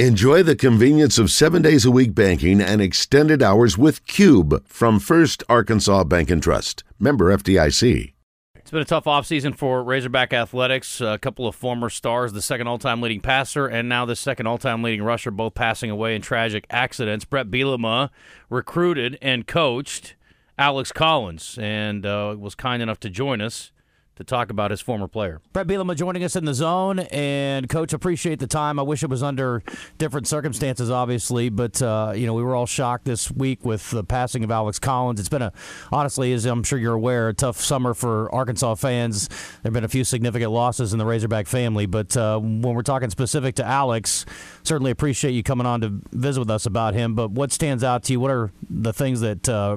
Enjoy the convenience of 7 days a week banking and extended hours with Cube from First Arkansas Bank and Trust. Member FDIC. It's been a tough offseason for Razorback Athletics. A couple of former stars, the second all-time leading passer and now the second all-time leading rusher, both passing away in tragic accidents. Bret Bielema recruited and coached Alex Collins and was kind enough to join us to talk about his former player. Bret Bielema joining us in the zone, and Coach, appreciate the time. I wish it was under different circumstances, obviously, but we were all shocked this week with the passing of Alex Collins. It's been, honestly, as I'm sure you're aware, a tough summer for Arkansas fans. There have been a few significant losses in the Razorback family, but when we're talking specific to Alex, certainly appreciate you coming on to visit with us about him, but what stands out to you? What are the things that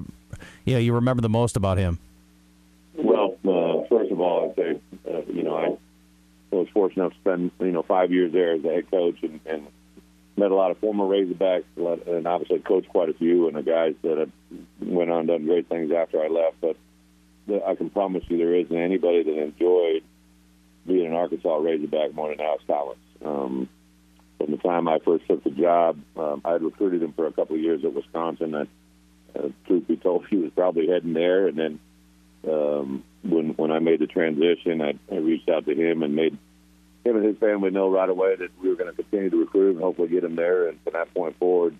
you remember the most about him? Well, first of all, I'd say, I was fortunate enough to spend, 5 years there as the head coach and met a lot of former Razorbacks and obviously coached quite a few, and the guys that went on and done great things after I left. But I can promise you there isn't anybody that enjoyed being an Arkansas Razorback more than Alex Collins. From the time I first took the job, I had recruited him for a couple of years at Wisconsin. And, truth be told, he was probably heading there, and then when I made the transition, I reached out to him and made him and his family know right away that we were going to continue to recruit and hopefully get him there. And from that point forward,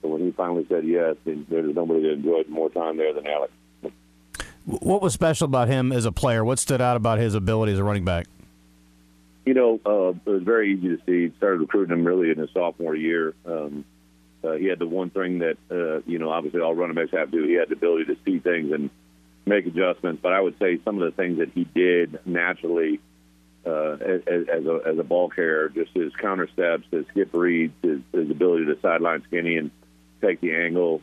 so when he finally said yes, there's nobody that enjoyed more time there than Alex. What was special about him as a player? What stood out about his ability as a running back? It was very easy to see. Started recruiting him really in his sophomore year. He had the one thing that, obviously all running backs have to do. He had the ability to see things and make adjustments, but I would say some of the things that he did naturally as a ball carrier, just his counter steps, his skip reads, his ability to sideline skinny and take the angle.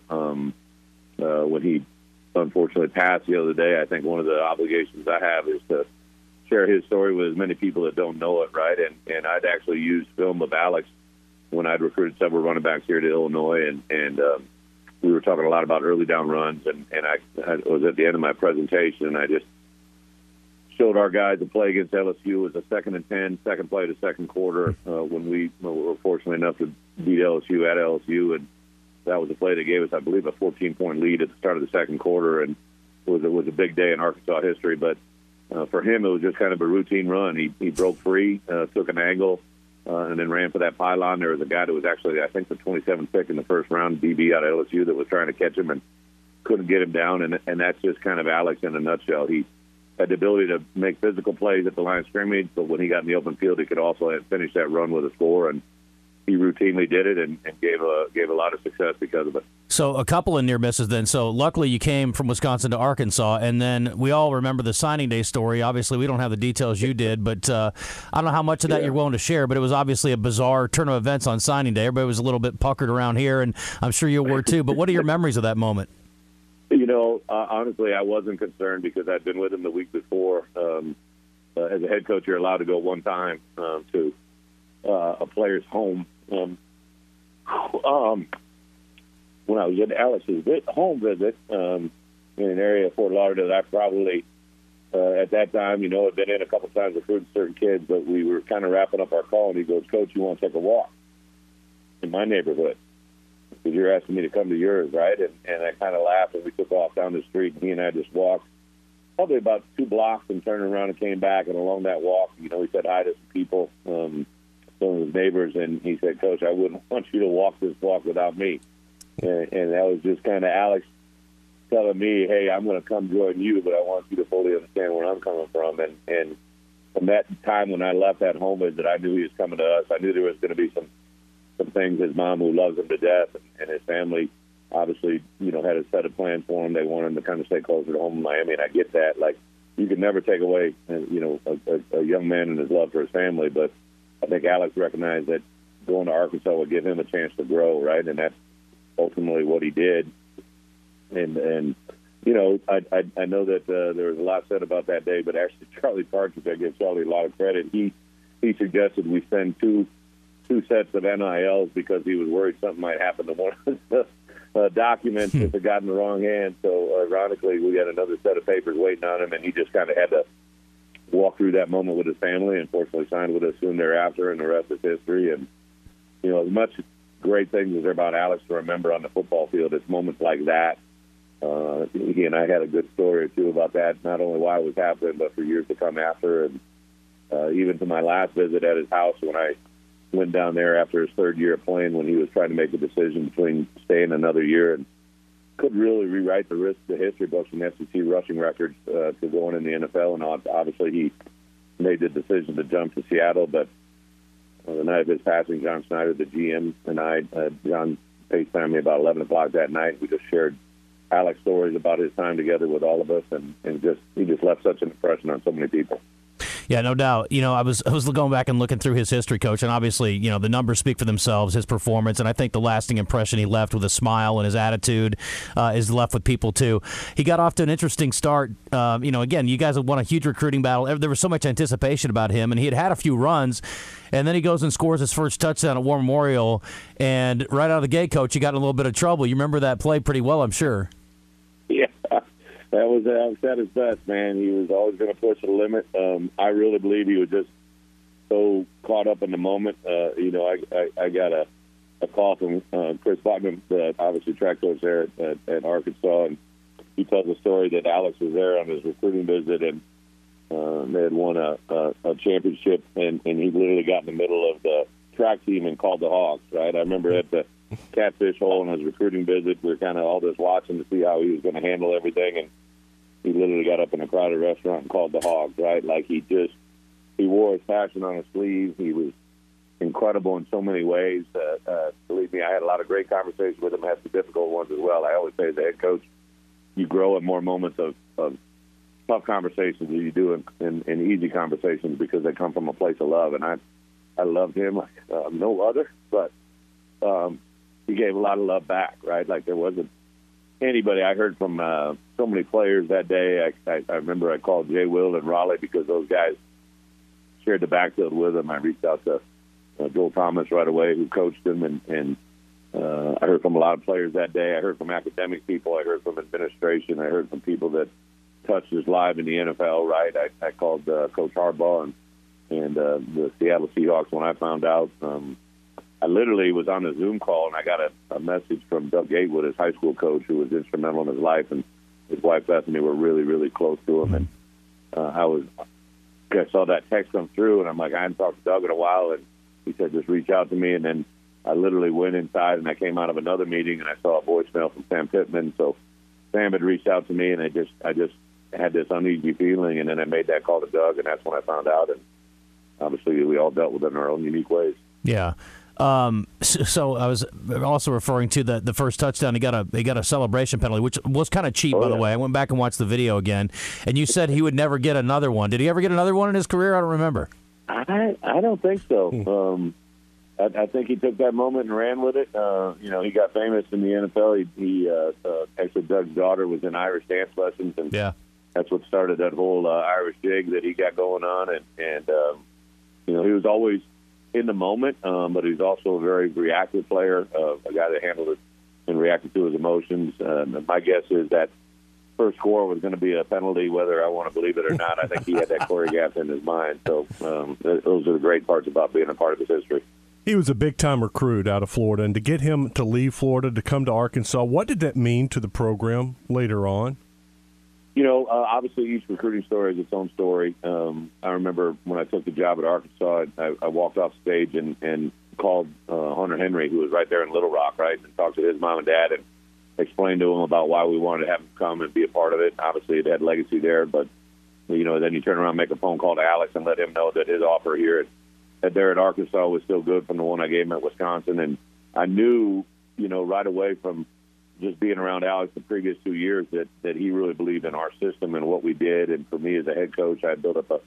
When he unfortunately passed the other day, I think one of the obligations I have is to share his story with as many people that don't know it, right? And I'd actually used film of Alex when I'd recruited several running backs here to Illinois, and we were talking a lot about early down runs, and I was at the end of my presentation, and I just showed our guys the play against LSU was a 2nd and 10, second play to second quarter when we were fortunate enough to beat LSU at LSU, and that was the play that gave us, I believe, a 14-point lead at the start of the second quarter, and it was a big day in Arkansas history. But for him, it was just kind of a routine run. He broke free, took an angle, and then ran for that pylon. There was a guy that was actually, I think, the 27th pick in the first round, DB out of LSU, that was trying to catch him and couldn't get him down. And that's just kind of Alex in a nutshell. He had the ability to make physical plays at the line of scrimmage, but when he got in the open field, he could also finish that run with a score. And he routinely did it and gave a lot of success because of it. So a couple of near misses then. So luckily you came from Wisconsin to Arkansas, and then we all remember the signing day story. Obviously we don't have the details you did, but I don't know how much of that you're willing to share, but it was obviously a bizarre turn of events on signing day. Everybody was a little bit puckered around here, and I'm sure you were too, but what are your memories of that moment? Honestly, I wasn't concerned because I'd been with him the week before. As a head coach, you're allowed to go one time to a player's home. When I was at Alex's home visit in an area of Fort Lauderdale, I probably at that time, had been in a couple times recruiting certain kids, but we were kind of wrapping up our call, and he goes, "Coach, you want to take a walk in my neighborhood? Because you're asking me to come to yours, right?" And I kind of laughed, and we took off down the street, and he and I just walked probably about 2 blocks and turned around and came back, and along that walk, he said hi to some people, some of his neighbors, and he said, "Coach, I wouldn't want you to walk this walk without me." And that was just kind of Alex telling me, "Hey, I'm going to come join you, but I want you to fully understand where I'm coming from." And from that time when I left that home visit, I knew he was coming to us. I knew there was going to be some things. His mom, who loves him to death, and his family, obviously, had a set of plans for him. They wanted him to kind of stay closer to home in Miami, and I get that. Like, you can never take away, a young man and his love for his family, but I think Alex recognized that going to Arkansas would give him a chance to grow, right? And that's ultimately what he did. I know that there was a lot said about that day, but actually Charlie Parker, I give Charlie a lot of credit. He suggested we send two sets of NILs because he was worried something might happen to one of the documents if it got in the wrong hands. So ironically, we had another set of papers waiting on him, and he just kind of had to walk through that moment with his family, and fortunately signed with us soon thereafter, and the rest is history. And you know, as much great things as there are about Alex to remember on the football field, it's moments like that. He and I had a good story or two about that, not only why it was happening, but for years to come after. And even to my last visit at his house when I went down there after his third year of playing, when he was trying to make a decision between staying another year and could really rewrite the history books and SEC rushing records to going in the NFL. And obviously he made the decision to jump to Seattle, but the night of his passing, John Schneider, the GM, and I, John FaceTimed me about 11 o'clock that night. We just shared Alex's stories about his time together with all of us, and just he just left such an impression on so many people. Yeah, no doubt. You know, I was going back and looking through his history, Coach, and obviously, you know, the numbers speak for themselves, his performance, and I think the lasting impression he left with a smile and his attitude is left with people, too. He got off to an interesting start. You know, again, you guys have won a huge recruiting battle. There was so much anticipation about him, and he had had a few runs, and then he goes and scores his first touchdown at War Memorial, and right out of the gate, Coach, you got in a little bit of trouble. You remember that play pretty well, I'm sure. Yeah. That was Alex at his best, man. He was always going to push the limit. I really believe he was just so caught up in the moment. You know, I got a call from Chris Buckman, obviously track coach there at Arkansas, and he tells the story that Alex was there on his recruiting visit, and they had won a championship, and he literally got in the middle of the track team and called the Hawks, right? I remember at the Catfish Hole on his recruiting visit, we were kind of all just watching to see how he was going to handle everything, and he literally got up in a crowded restaurant and called the Hogs, right? Like he wore his passion on his sleeve. He was incredible in so many ways. Believe me, I had a lot of great conversations with him. I had some difficult ones as well. I always say as a head coach, you grow in more moments of tough conversations than you do in easy conversations, because they come from a place of love, and I loved him like no other, but he gave a lot of love back, right? Like there wasn't anybody. I heard from so many players that day. I remember I called Jay Will and Raleigh because those guys shared the backfield with him. I reached out to Joel Thomas right away, who coached him, and I heard from a lot of players that day. I heard from academic people. I heard from administration. I heard from people that touched us live in the NFL, right? I called Coach Harbaugh and the Seattle Seahawks when I found out. I literally was on a Zoom call, and I got a message from Doug Gatewood, his high school coach, who was instrumental in his life, and his wife Bethany were really, really close to him. And I saw that text come through, and I'm like, I hadn't talked to Doug in a while, and he said, just reach out to me. And then I literally went inside, and I came out of another meeting, and I saw a voicemail from Sam Pittman. So Sam had reached out to me, and I just had this uneasy feeling, and then I made that call to Doug, and that's when I found out. And obviously, we all dealt with it in our own unique ways. Yeah. So I was also referring to the first touchdown. He got a celebration penalty, which was kind of cheap, by the way. I went back and watched the video again. And you said he would never get another one. Did he ever get another one in his career? I don't remember. I don't think so. I think he took that moment and ran with it. You know, he got famous in the NFL. He actually, Doug's daughter was in Irish dance lessons, and that's what started that whole Irish jig that he got going on. And you know, he was always in the moment, but he's also a very reactive player, a guy that handled it and reacted to his emotions. My guess is that first score was going to be a penalty, whether I want to believe it or not. I think he had that choreographed in his mind. So those are the great parts about being a part of his history. He was a big-time recruit out of Florida, and to get him to leave Florida to come to Arkansas, what did that mean to the program later on? You know, obviously each recruiting story is its own story. I remember when I took the job at Arkansas, I walked off stage and called Hunter Henry, who was right there in Little Rock, right, and talked to his mom and dad and explained to him about why we wanted to have him come and be a part of it. Obviously, it had legacy there, but, you know, then you turn around and make a phone call to Alex and let him know that his offer here at Arkansas was still good from the one I gave him at Wisconsin. And I knew, you know, right away from just being around Alex the previous 2 years that he really believed in our system and what we did. And for me as a head coach, I built up a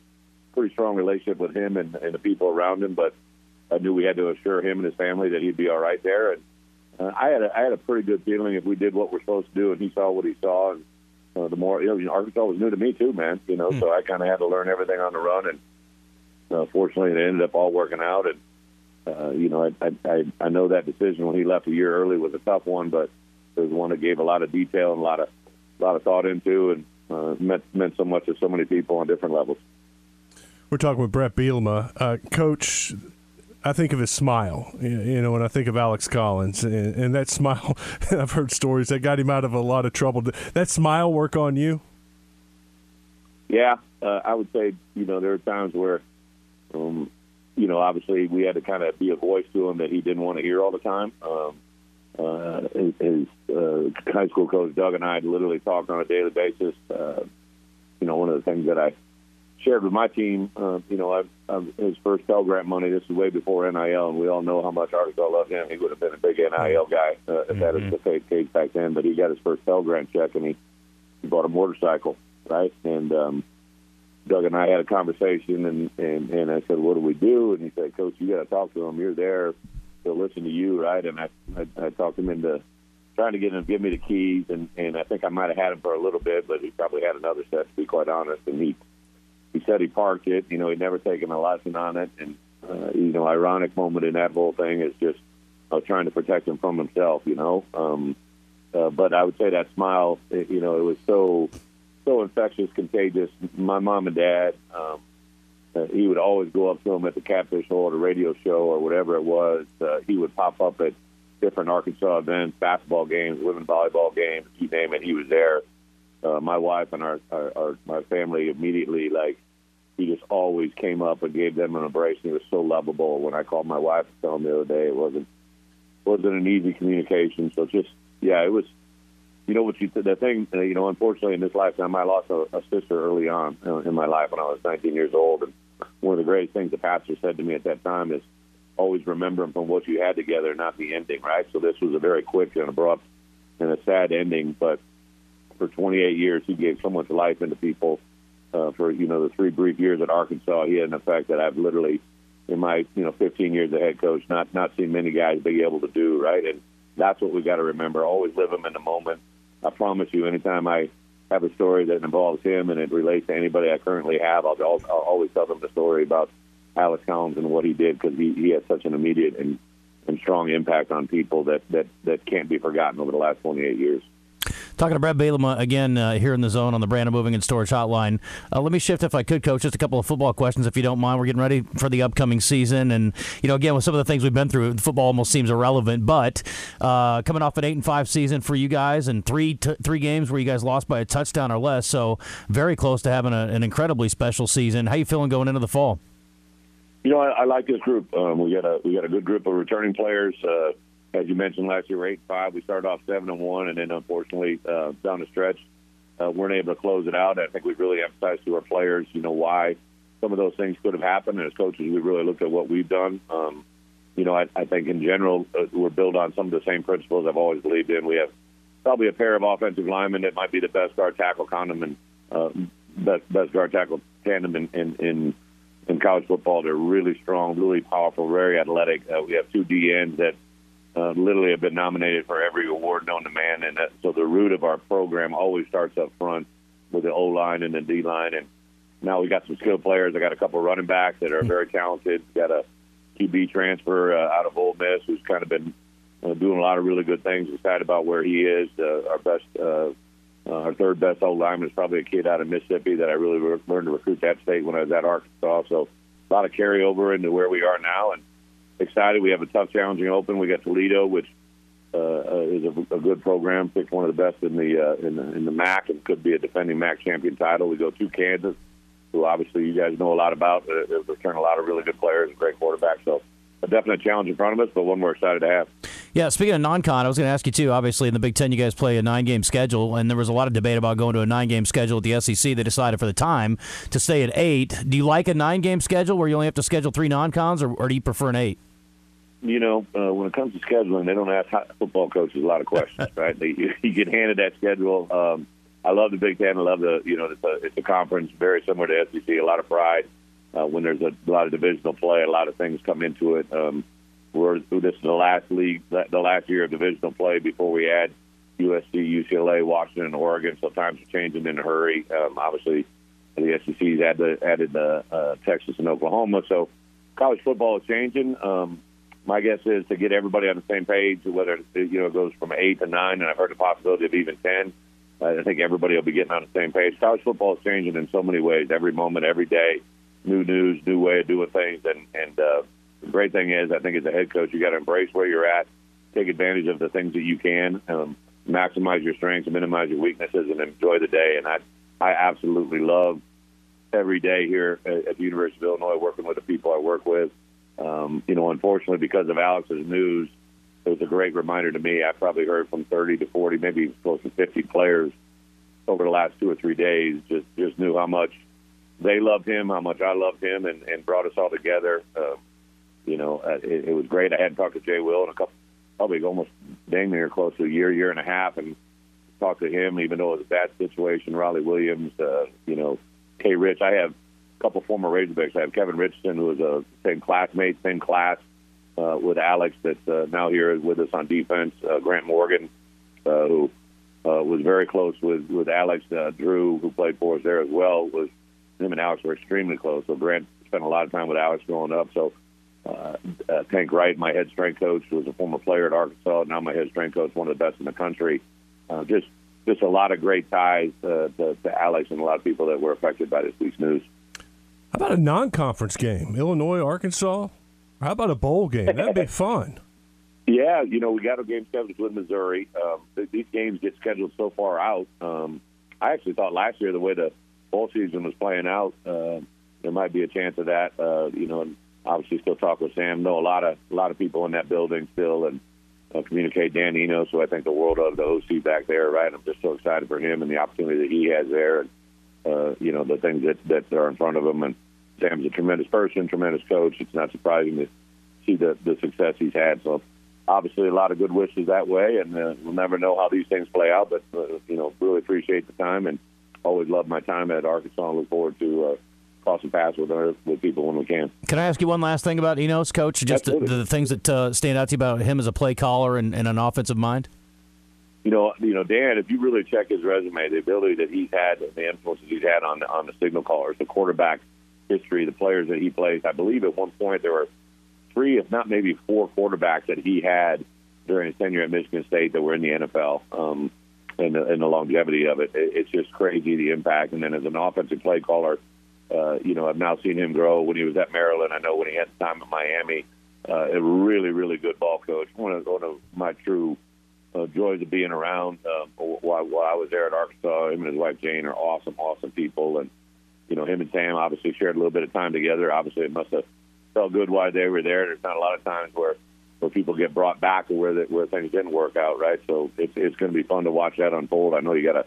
pretty strong relationship with him and the people around him, but I knew we had to assure him and his family that he'd be all right there. And I had a pretty good feeling if we did what we're supposed to do and he saw what he saw. And the more, you know, Arkansas was new to me too, man, you know, so I kind of had to learn everything on the run. And fortunately, it ended up all working out. And, you know, I know that decision when he left a year early was a tough one, but it was one that gave a lot of detail and a lot of thought into, and meant so much to so many people on different levels. We're talking with Bret Bielema. Coach, I think of his smile, you know, when I think of Alex Collins and that smile. I've heard stories that got him out of a lot of trouble. Did that smile work on you? Yeah, I would say, you know, there are times where, you know, obviously we had to kind of be a voice to him that he didn't want to hear all the time. His high school coach, Doug, and I literally talked on a daily basis. You know, one of the things that I shared with my team, you know, his first Pell Grant money, this is way before NIL, and we all know how much Arkansas loved him. He would have been a big NIL guy if that was the case back then, but he got his first Pell Grant check, and he bought a motorcycle. Right, and Doug and I had a conversation, and I said, "What do we do?" And he said, "Coach, you got to talk to him. You're there; they'll listen to you, right?" And I talked him into trying to get him to give me the keys, and I think I might have had him for a little bit, but he probably had another set, to be quite honest. And he said he parked it. You know, he'd never taken a lesson on it, and you know, ironic moment in that whole thing is just trying to protect him from himself. You know, but I would say that smile, you know, it was so infectious, contagious. My mom and dad, he would always go up to him at the Catfish Hole or a radio show or whatever it was. He would pop up at different Arkansas events, basketball games, women's volleyball games, you name it, he was there. My wife and my family immediately, like, he just always came up and gave them an embrace. He was so lovable. When I called my wife to tell him the other day, it wasn't an easy communication. So just, yeah, it was. You know what you said, the thing, you know, unfortunately in this lifetime, I lost a sister early on in my life when I was 19 years old. And one of the greatest things the pastor said to me at that time is always remember them from what you had together, not the ending, right? So this was a very quick and abrupt and a sad ending. But for 28 years, he gave so much life into people. For, you know, the three brief years at Arkansas, he had an effect that I've literally, in my, you know, 15 years as head coach, not seen many guys be able to do, right? And that's what we got to remember. Always live them in the moment. I promise you, anytime I have a story that involves him and it relates to anybody I currently have, I'll always tell them the story about Alex Collins and what he did, because he had such an immediate and strong impact on people that can't be forgotten over the last 28 years. Talking to Bret Bielema again here in the Zone on the Brandon Moving and Storage Hotline. Let me shift, if I could, Coach, just a couple of football questions, if you don't mind. We're getting ready for the upcoming season. And, you know, again, with some of the things we've been through, football almost seems irrelevant. But coming off an 8-5 season for you guys, and three games where you guys lost by a touchdown or less, so very close to having an incredibly special season. How you feeling going into the fall? You know, I like this group. We got a good group of returning players. As you mentioned, last year, 8-5. We started off 7-1, and then unfortunately, down the stretch, weren't able to close it out. I think we really emphasized to our players, you know, why some of those things could have happened. And as coaches, we really looked at what we've done. You know, I think in general, we're built on some of the same principles I've always believed in. We have probably a pair of offensive linemen that might be the best guard tackle tandem in college football. They're really strong, really powerful, very athletic. We have two DNs that literally have been nominated for every award known to man, and so the root of our program always starts up front with the O-line and the D-line, and now we got some skilled players. I got a couple of running backs that are very talented. Got a QB transfer out of Ole Miss who's kind of been doing a lot of really good things. Excited about where he is. Our third best O-lineman is probably a kid out of Mississippi that I really learned to recruit that state when I was at Arkansas, so a lot of carryover into where we are now, and excited. We have a tough, challenging open. We got Toledo, which is a good program, picked one of the best in the MAC, and could be a defending MAC champion title. We go to Kansas, who obviously you guys know a lot about. They return a lot of really good players and great quarterbacks. So a definite challenge in front of us, but one we're excited to have. Yeah, speaking of non-con, I was going to ask you, too, obviously in the Big Ten you guys play a 9-game schedule, and there was a lot of debate about going to a 9-game schedule at the SEC. They decided for the time to stay at 8. Do you like a 9-game schedule where you only have to schedule 3 non-cons, or do you prefer an 8? You know, when it comes to scheduling, they don't ask football coaches a lot of questions, right? You get handed that schedule. I love the Big Ten. I love it's a conference very similar to SEC, a lot of pride. When there's a lot of divisional play, a lot of things come into it. This is the last year of divisional play before we add USC, UCLA, Washington, and Oregon. So times are changing in a hurry. Obviously, the SEC's added Texas and Oklahoma. So college football is changing. My guess is to get everybody on the same page, whether it goes from 8 to 9, and I've heard the possibility of even 10. I think everybody will be getting on the same page. College football is changing in so many ways. Every moment, every day, new news, new way of doing things, and the great thing is, I think as a head coach, you got to embrace where you're at, take advantage of the things that you can, maximize your strengths, minimize your weaknesses, and enjoy the day. And I absolutely love every day here at the University of Illinois, working with the people I work with. You know, unfortunately, because of Alex's news, it was a great reminder to me. I probably heard from 30 to 40, maybe close to 50 players over the last 2 or 3 days, just knew how much they loved him, how much I loved him, and brought us all together. You know, it was great. I hadn't talked to Jay Will in a couple, probably almost dang near close to a year and a half, and talked to him, even though it was a bad situation. Riley Williams, you know, Kay Rich. I have a couple former Razorbacks. I have Kevin Richardson, who was a same class with Alex, that's now here with us on defense. Grant Morgan, who was very close with Alex. Drew, who played for us there as well, was him and Alex were extremely close. So Grant spent a lot of time with Alex growing up. So Tank Wright, my head strength coach, was a former player at Arkansas. Now my head strength coach, one of the best in the country. Just a lot of great ties to Alex and a lot of people that were affected by this week's news. How about a non-conference game? Illinois, Arkansas? How about a bowl game? That'd be fun. Yeah, you know, we got a game scheduled with Missouri. These games get scheduled so far out. I actually thought last year the way the bowl season was playing out, there might be a chance of that. You know, and obviously still talk with Sam. Know a lot of people in that building still, and communicate Dan Enos, who I think the world of the OC back there, right? I'm just so excited for him and the opportunity that he has there, and you know, the things that are in front of him. And Sam's a tremendous person, tremendous coach. It's not surprising to see the success he's had. So obviously a lot of good wishes that way, and we'll never know how these things play out. But, you know, really appreciate the time, and always love my time at Arkansas and look forward to crossing paths with people when we can. Can I ask you one last thing about Enos, Coach? Just the things that stand out to you about him as a play caller and an offensive mind? You know, Dan, if you really check his resume, the ability that he's had, the influences he's had on the signal callers, the quarterback history, the players that he plays. I believe at one point there were 3, if not maybe 4 quarterbacks that he had during his tenure at Michigan State that were in the NFL, and the longevity of it. It's just crazy, the impact. And then as an offensive play caller, you know, I've now seen him grow. When he was at Maryland, I know when he had time at Miami, a really, really good ball coach. One of my true joys of being around while I was there at Arkansas. Him and his wife Jane are awesome people. And, you know, him and Sam obviously shared a little bit of time together. Obviously, it must have felt good while they were there. There's not a lot of times where people get brought back or where things didn't work out, right? So it's going to be fun to watch that unfold. I know you got a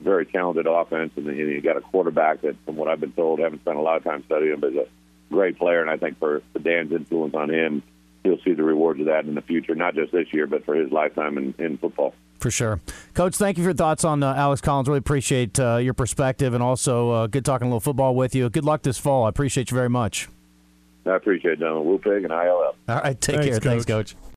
very talented offense, and you got a quarterback that, from what I've been told, haven't spent a lot of time studying him, but is a great player. And I think for Dan's influence on him, he'll see the rewards of that in the future, not just this year, but for his lifetime in football. For sure. Coach, thank you for your thoughts on Alex Collins. Really appreciate your perspective, and also good talking a little football with you. Good luck this fall. I appreciate you very much. I appreciate it, Don. We'll pig and ILL. All right, take care. Thanks, Coach.